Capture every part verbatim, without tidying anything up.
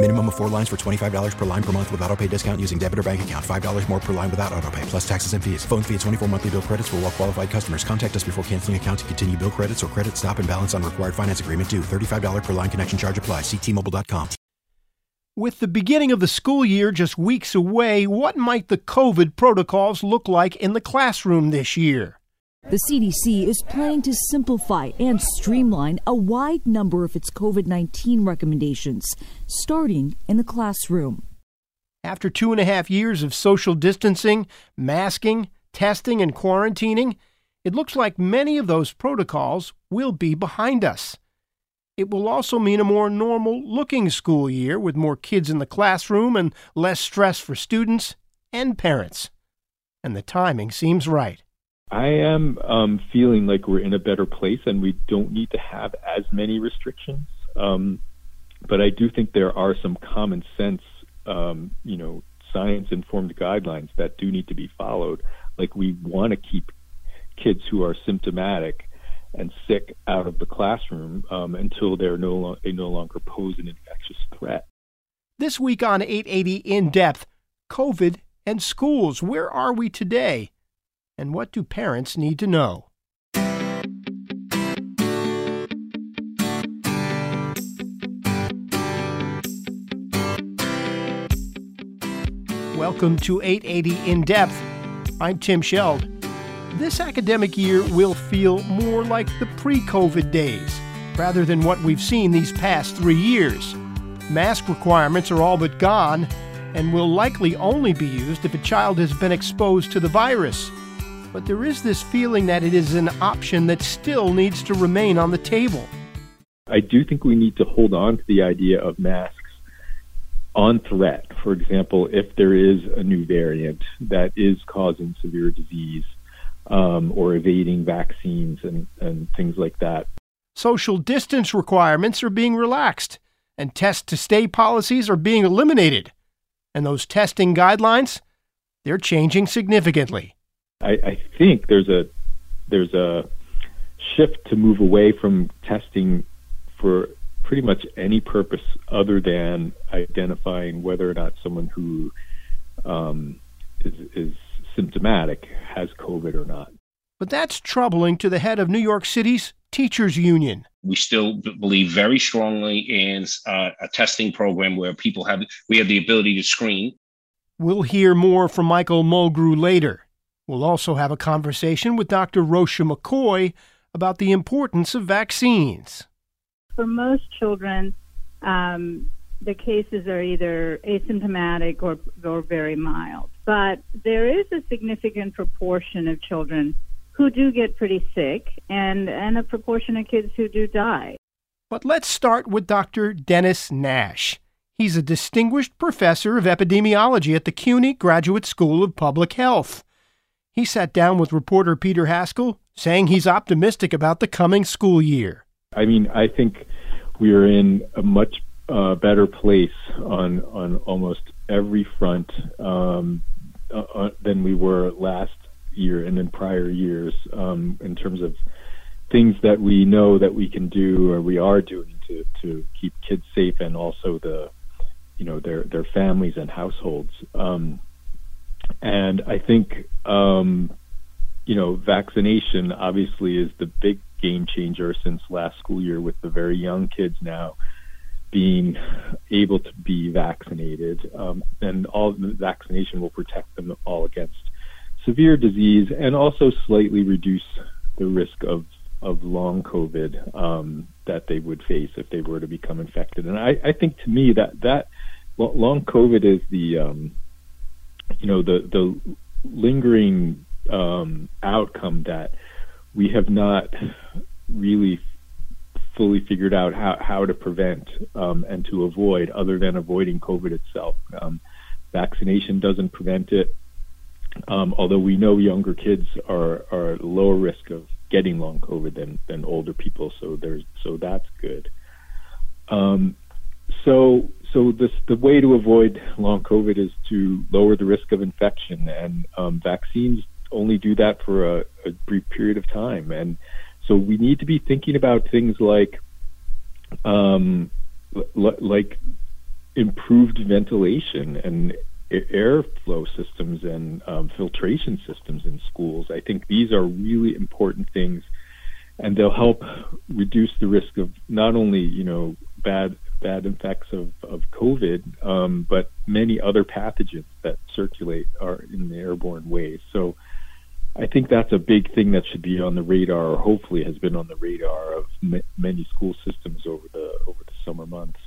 Minimum of four lines for twenty-five dollars per line per month with auto pay discount using debit or bank account. five dollars more per line without auto pay, plus taxes and fees. Phone fee at twenty-four monthly bill credits for well qualified customers. Contact us before canceling account to continue bill credits or credit stop and balance on required finance agreement due. thirty-five dollars per line connection charge applies. See T Mobile dot com. With the beginning of the school year just weeks away, what might the COVID protocols look like in the classroom this year? The C D C is planning to simplify and streamline a wide number of its COVID nineteen recommendations, starting in the classroom. After two and a half years of social distancing, masking, testing, and quarantining, it looks like many of those protocols will be behind us. It will also mean a more normal-looking school year with more kids in the classroom and less stress for students and parents. And the timing seems right. I am um, feeling like we're in a better place and we don't need to have as many restrictions. Um, but I do think there are some common sense, um, you know, science-informed guidelines that do need to be followed. Like, we want to keep kids who are symptomatic and sick out of the classroom um, until they're no lo- they no longer pose an infectious threat. This week on eight eighty In-Depth, COVID and schools. Where are we today? And what do parents need to know? Welcome to eight eighty In-Depth. I'm Tim Sheld. This academic year will feel more like the pre-COVID days, rather than what we've seen these past three years. Mask requirements are all but gone, and will likely only be used if a child has been exposed to the virus. But there is this feeling that it is an option that still needs to remain on the table. I do think we need to hold on to the idea of masks on threat. For example, if there is a new variant that is causing severe disease um, or evading vaccines and, and things like that. Social distance requirements are being relaxed, and test-to-stay policies are being eliminated. And those testing guidelines, they're changing significantly. I, I think there's a there's a shift to move away from testing for pretty much any purpose other than identifying whether or not someone who um, is, is symptomatic has COVID or not. But that's troubling to the head of New York City's teachers union. We still believe very strongly in uh, a testing program where people have we have the ability to screen. We'll hear more from Michael Mulgrew later. We'll also have a conversation with Doctor Rochelle McCoy about the importance of vaccines. For most children, um, the cases are either asymptomatic or, or very mild. But there is a significant proportion of children who do get pretty sick and, and a proportion of kids who do die. But let's start with Doctor Dennis Nash. He's a distinguished professor of epidemiology at the C U N Y Graduate School of Public Health. He sat down with reporter Peter Haskell, saying he's optimistic about the coming school year. I mean, I think we are in a much uh, better place on on almost every front um, uh, than we were last year and in prior years um, in terms of things that we know that we can do or we are doing to, to keep kids safe and also the you know their their families and households. Um, And I think, um, you know, vaccination obviously is the big game changer since last school year, with the very young kids now being able to be vaccinated. Um, and all the vaccination will protect them all against severe disease and also slightly reduce the risk of, of long COVID um, that they would face if they were to become infected. And I, I think to me that, that long COVID is the, um, you know, the, the lingering um, outcome that we have not really fully figured out how, how to prevent um, and to avoid, other than avoiding COVID itself. Um, vaccination doesn't prevent it, um, although we know younger kids are, are at lower risk of getting long COVID than, than older people, so there's so that's good. Um, so so this, the way to avoid long COVID is to lower the risk of infection, and um, vaccines only do that for a, a brief period of time. And so we need to be thinking about things like um, l- like improved ventilation and airflow systems and um, filtration systems in schools. I think these are really important things, and they'll help reduce the risk of not only, you know, bad bad effects of, of COVID, um, but many other pathogens that circulate are in the airborne ways. So I think that's a big thing that should be on the radar, or hopefully has been on the radar of m- many school systems over the over the summer months.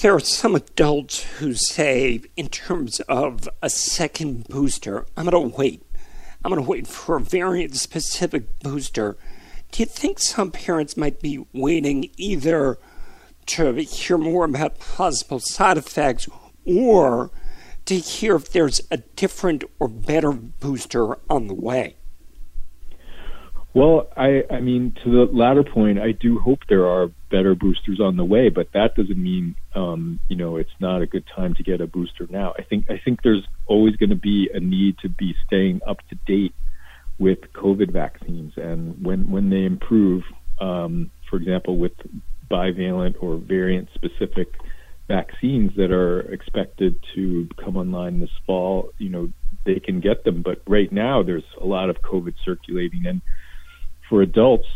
There are some adults who say, in terms of a second booster, I'm going to wait. I'm going to wait for a variant-specific booster. Do you think some parents might be waiting either to hear more about possible side effects or to hear if there's a different or better booster on the way? Well, I, I mean, to the latter point, I do hope there are better boosters on the way, but that doesn't mean, um, you know, it's not a good time to get a booster now. I think I think there's always going to be a need to be staying up to date with COVID vaccines, and when, when they improve, um, for example, with bivalent or variant-specific vaccines that are expected to come online this fall, you know, they can get them. But right now, there's a lot of COVID circulating, and for adults,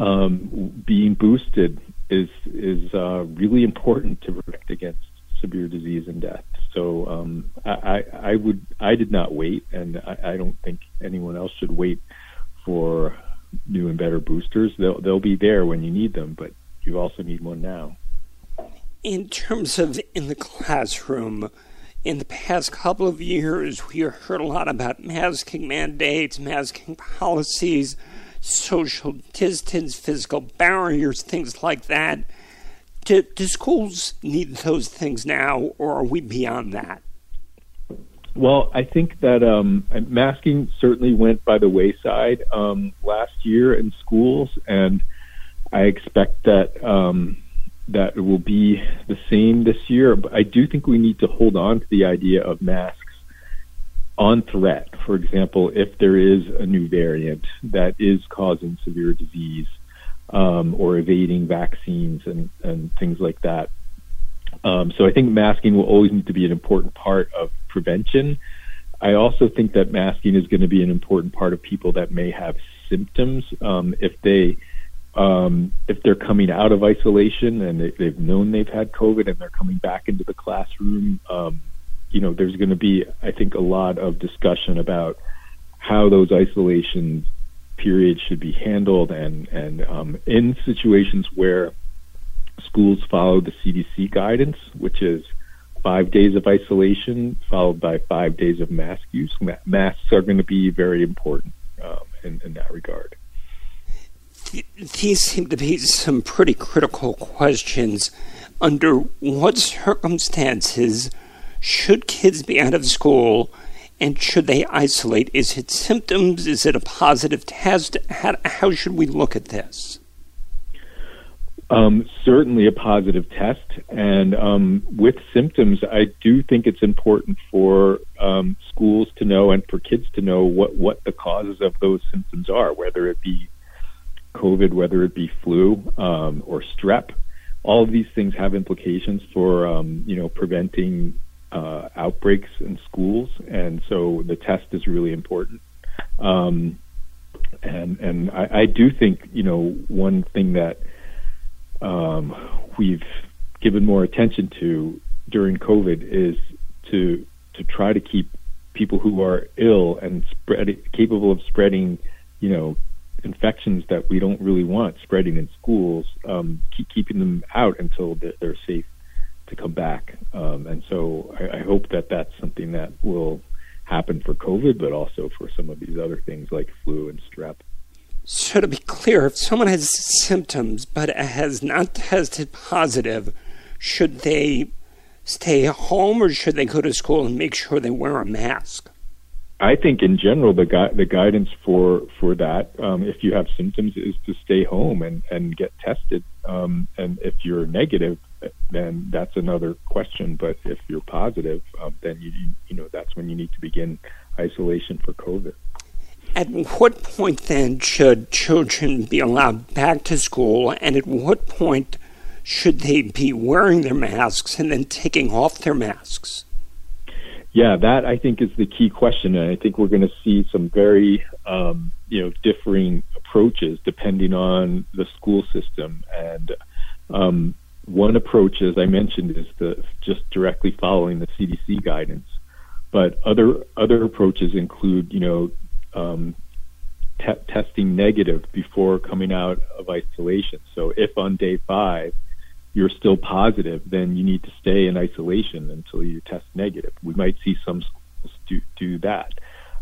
um, being boosted is is uh, really important to protect against severe disease and death. So um, I, I would I did not wait, and I, I don't think anyone else should wait for new and better boosters. They'll they'll be there when you need them, but you also need one now. In terms of in the classroom, in the past couple of years, we heard a lot about masking mandates, masking policies, social distance, physical barriers, things like that. Do, do schools need those things now, or are we beyond that? Well, I think that um, masking certainly went by the wayside um, last year in schools, and I expect that um, that will be the same this year. But I do think we need to hold on to the idea of masks on threat. For example, if there is a new variant that is causing severe disease um, or evading vaccines and, and things like that. Um, so I think masking will always need to be an important part of prevention. I also think that masking is going to be an important part of people that may have symptoms. Um, if they um, if they're coming out of isolation and they, they've known they've had COVID and they're coming back into the classroom, um, you know, there's going to be, I think, a lot of discussion about how those isolation periods should be handled. And, and um, in situations where schools follow the C D C guidance, which is five days of isolation followed by five days of mask use, ma- masks are going to be very important um, in, in that regard. These seem to be some pretty critical questions. Under what circumstances should kids be out of school, and should they isolate? Is it symptoms? Is it a positive test? How, how should we look at this? Um, certainly a positive test. And um, with symptoms, I do think it's important for um, schools to know and for kids to know what, what the causes of those symptoms are, whether it be COVID, whether it be flu um, or strep. All of these things have implications for, um, you know, preventing Uh, outbreaks in schools, and so the test is really important. Um, and and I, I do think, you know, one thing that um, we've given more attention to during COVID is to to try to keep people who are ill and spread, capable of spreading, you know, infections that we don't really want spreading in schools, um, keep, keeping them out until they're, they're safe to come back. Um, and so I, I hope that that's something that will happen for COVID, but also for some of these other things like flu and strep. So to be clear, if someone has symptoms but has not tested positive, should they stay home or should they go to school and make sure they wear a mask? I think in general, the gu- the guidance for, for that, um, if you have symptoms, is to stay home and, and get tested. Um, and if you're negative, then that's another question. But if you're positive, um, then you you know that's when you need to begin isolation for COVID. At what point then should children be allowed back to school, and at what point should they be wearing their masks and then taking off their masks? Yeah, that I think is the key question, and I think we're going to see some very um, you know differing approaches depending on the school system. And um, one approach, as I mentioned, is the just directly following the C D C guidance, but other other approaches include you know. Um, te- testing negative before coming out of isolation. So if on day five you're still positive, then you need to stay in isolation until you test negative. We might see some schools do, do that.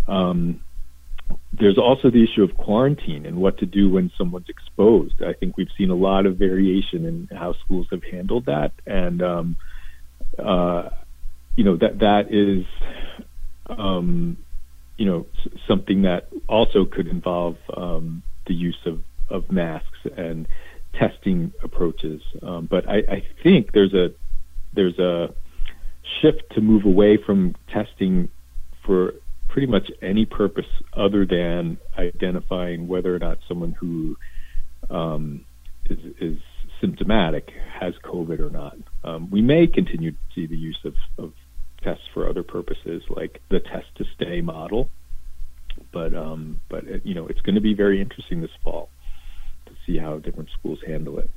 Um, there's also the issue of quarantine and what to do when someone's exposed. I think we've seen a lot of variation in how schools have handled that. And, um, uh, you know, that that is... Um, you know, something that also could involve um, the use of, of masks and testing approaches. Um, but I, I think there's a there's a shift to move away from testing for pretty much any purpose other than identifying whether or not someone who um, is, is symptomatic has COVID or not. Um, we may continue to see the use of, of tests for other purposes, like the test-to-stay model. But, um, but you know, it's going to be very interesting this fall to see how different schools handle it.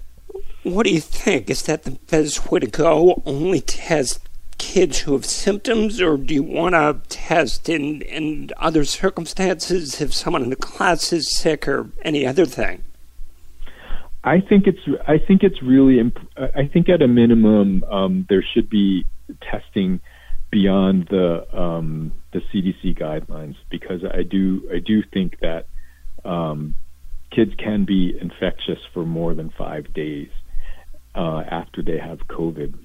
What do you think? Is that the best way to go? Only test kids who have symptoms, or do you want to test in, in other circumstances if someone in the class is sick or any other thing? I think it's, I think it's really, imp- I think at a minimum, um, there should be testing beyond the um, the C D C guidelines, because I do I do think that um, kids can be infectious for more than five days uh, after they have COVID,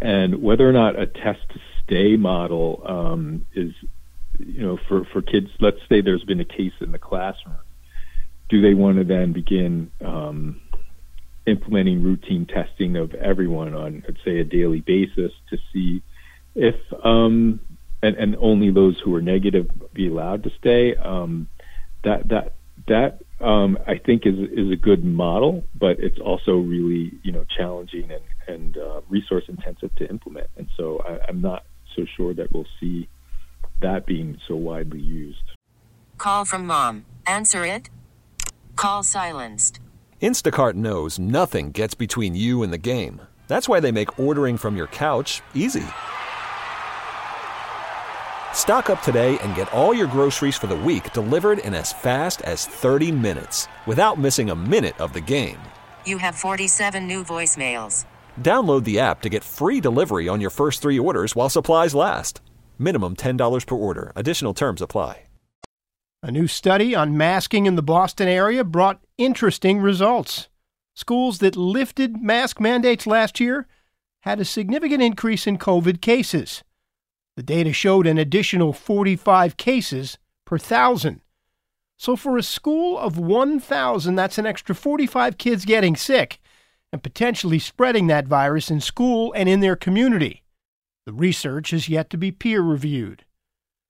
and whether or not a test-to-stay model um, is, you know, for for kids. Let's say there's been a case in the classroom. Do they want to then begin um, implementing routine testing of everyone on, let's say, a daily basis to see if um, and, and only those who are negative be allowed to stay? Um, that that that um, I think is is a good model, but it's also really you know challenging and and uh, resource intensive to implement. And so I, I'm not so sure that we'll see that being so widely used. Call from mom. Answer it. Call silenced. Instacart knows nothing gets between you and the game. That's why they make ordering from your couch easy. Stock up today and get all your groceries for the week delivered in as fast as thirty minutes without missing a minute of the game. You have forty-seven new voicemails. Download the app to get free delivery on your first three orders while supplies last. Minimum ten dollars per order. Additional terms apply. A new study on masking in the Boston area brought interesting results. Schools that lifted mask mandates last year had a significant increase in COVID cases. The data showed an additional forty-five cases per thousand. So for a school of one thousand, that's an extra forty-five kids getting sick and potentially spreading that virus in school and in their community. The research is yet to be peer-reviewed.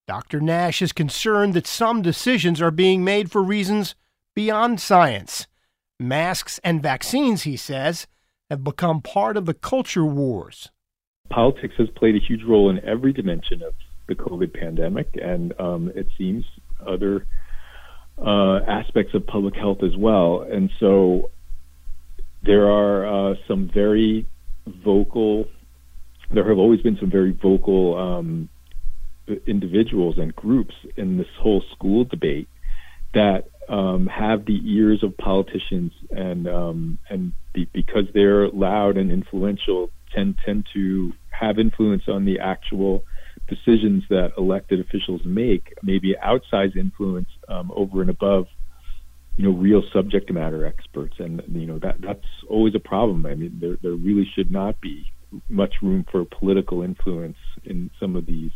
Doctor Nash is concerned that some decisions are being made for reasons beyond science. Masks and vaccines, he says, have become part of the culture wars. Politics has played a huge role in every dimension of the COVID pandemic, and um, it seems other uh, aspects of public health as well. And so there are uh, some very vocal, there have always been some very vocal um individuals and groups in this whole school debate that um, have the ears of politicians and um, and be, because they're loud and influential, tend tend to have influence on the actual decisions that elected officials make, maybe outsized influence um, over and above, you know, real subject matter experts. And, you know, that that's always a problem. I mean, there there really should not be much room for political influence in some of these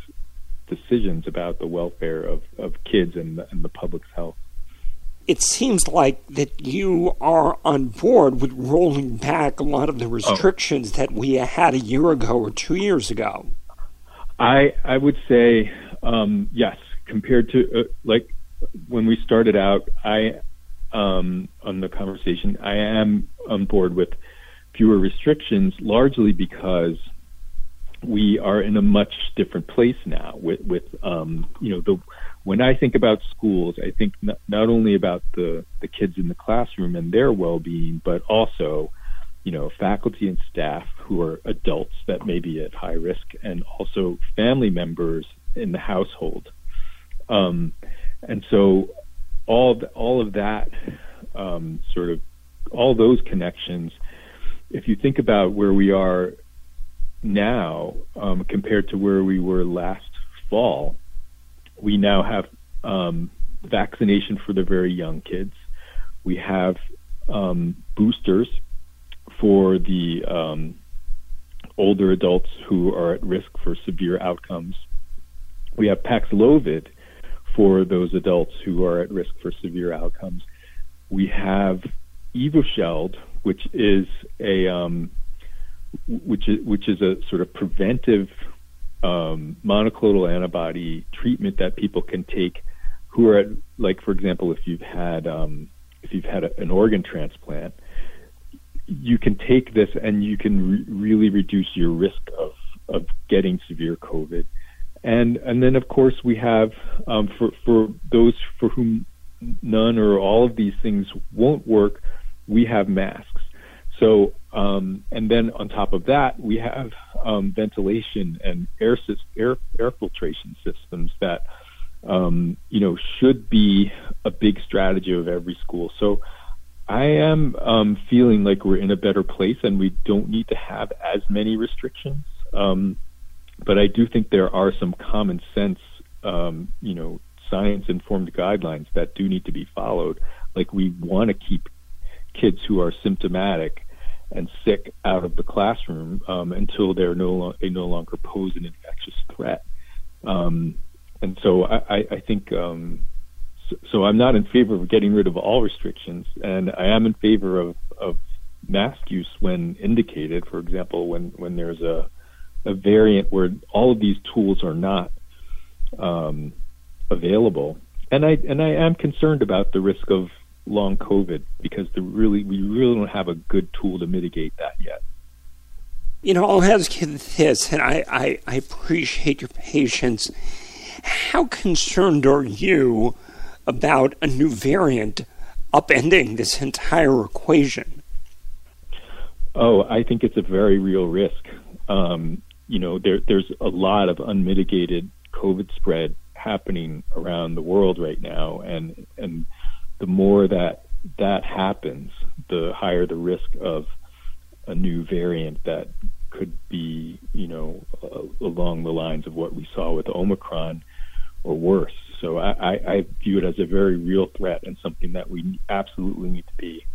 decisions about the welfare of, of kids and the, and the public's health. It seems like that you are on board with rolling back a lot of the restrictions oh. that we had a year ago or two years ago. I I would say um, yes. Compared to uh, like when we started out, I um, on the conversation, I am on board with fewer restrictions, largely because we are in a much different place now. With with um, you know the when I think about schools, I think not, not only about the the kids in the classroom and their well-being, but also, you know, faculty and staff who are adults that may be at high risk, and also family members in the household. Um, and so all, the, all of that um, sort of, all those connections, if you think about where we are now um, compared to where we were last fall, we now have um, vaccination for the very young kids. We have um, boosters for the um, older adults who are at risk for severe outcomes. We have Paxlovid for those adults who are at risk for severe outcomes. We have Evusheld, which is a um, which is which is a sort of preventive um, monoclonal antibody treatment that people can take who are at, like, for example, if you've had um, if you've had a, an organ transplant. You can take this and you can re- really reduce your risk of, of getting severe COVID. And and then, of course, we have um, for, for those for whom none or all of these things won't work, we have masks. So um, and then on top of that, we have um, ventilation and air, air, air filtration systems that, um, you know, should be a big strategy of every school. So I am um, feeling like we're in a better place and we don't need to have as many restrictions. Um, but I do think there are some common sense, um, you know, science-informed guidelines that do need to be followed. Like, we want to keep kids who are symptomatic and sick out of the classroom um, until they're no lo- they no longer pose an infectious threat. Um, and so I, I, I think... Um, So I'm not in favor of getting rid of all restrictions, and I am in favor of, of mask use when indicated, for example, when, when there's a, a variant where all of these tools are not um, available. And I and I am concerned about the risk of long COVID because the really we really don't have a good tool to mitigate that yet. You know, I'll ask you this, and I, I, I appreciate your patience. How concerned are you about a new variant upending this entire equation? Oh, I think it's a very real risk. Um, you know, there, there's a lot of unmitigated COVID spread happening around the world right now. And and the more that that happens, the higher the risk of a new variant that could be, you know, uh, along the lines of what we saw with Omicron or worse. So I, I view it as a very real threat and something that we absolutely need to be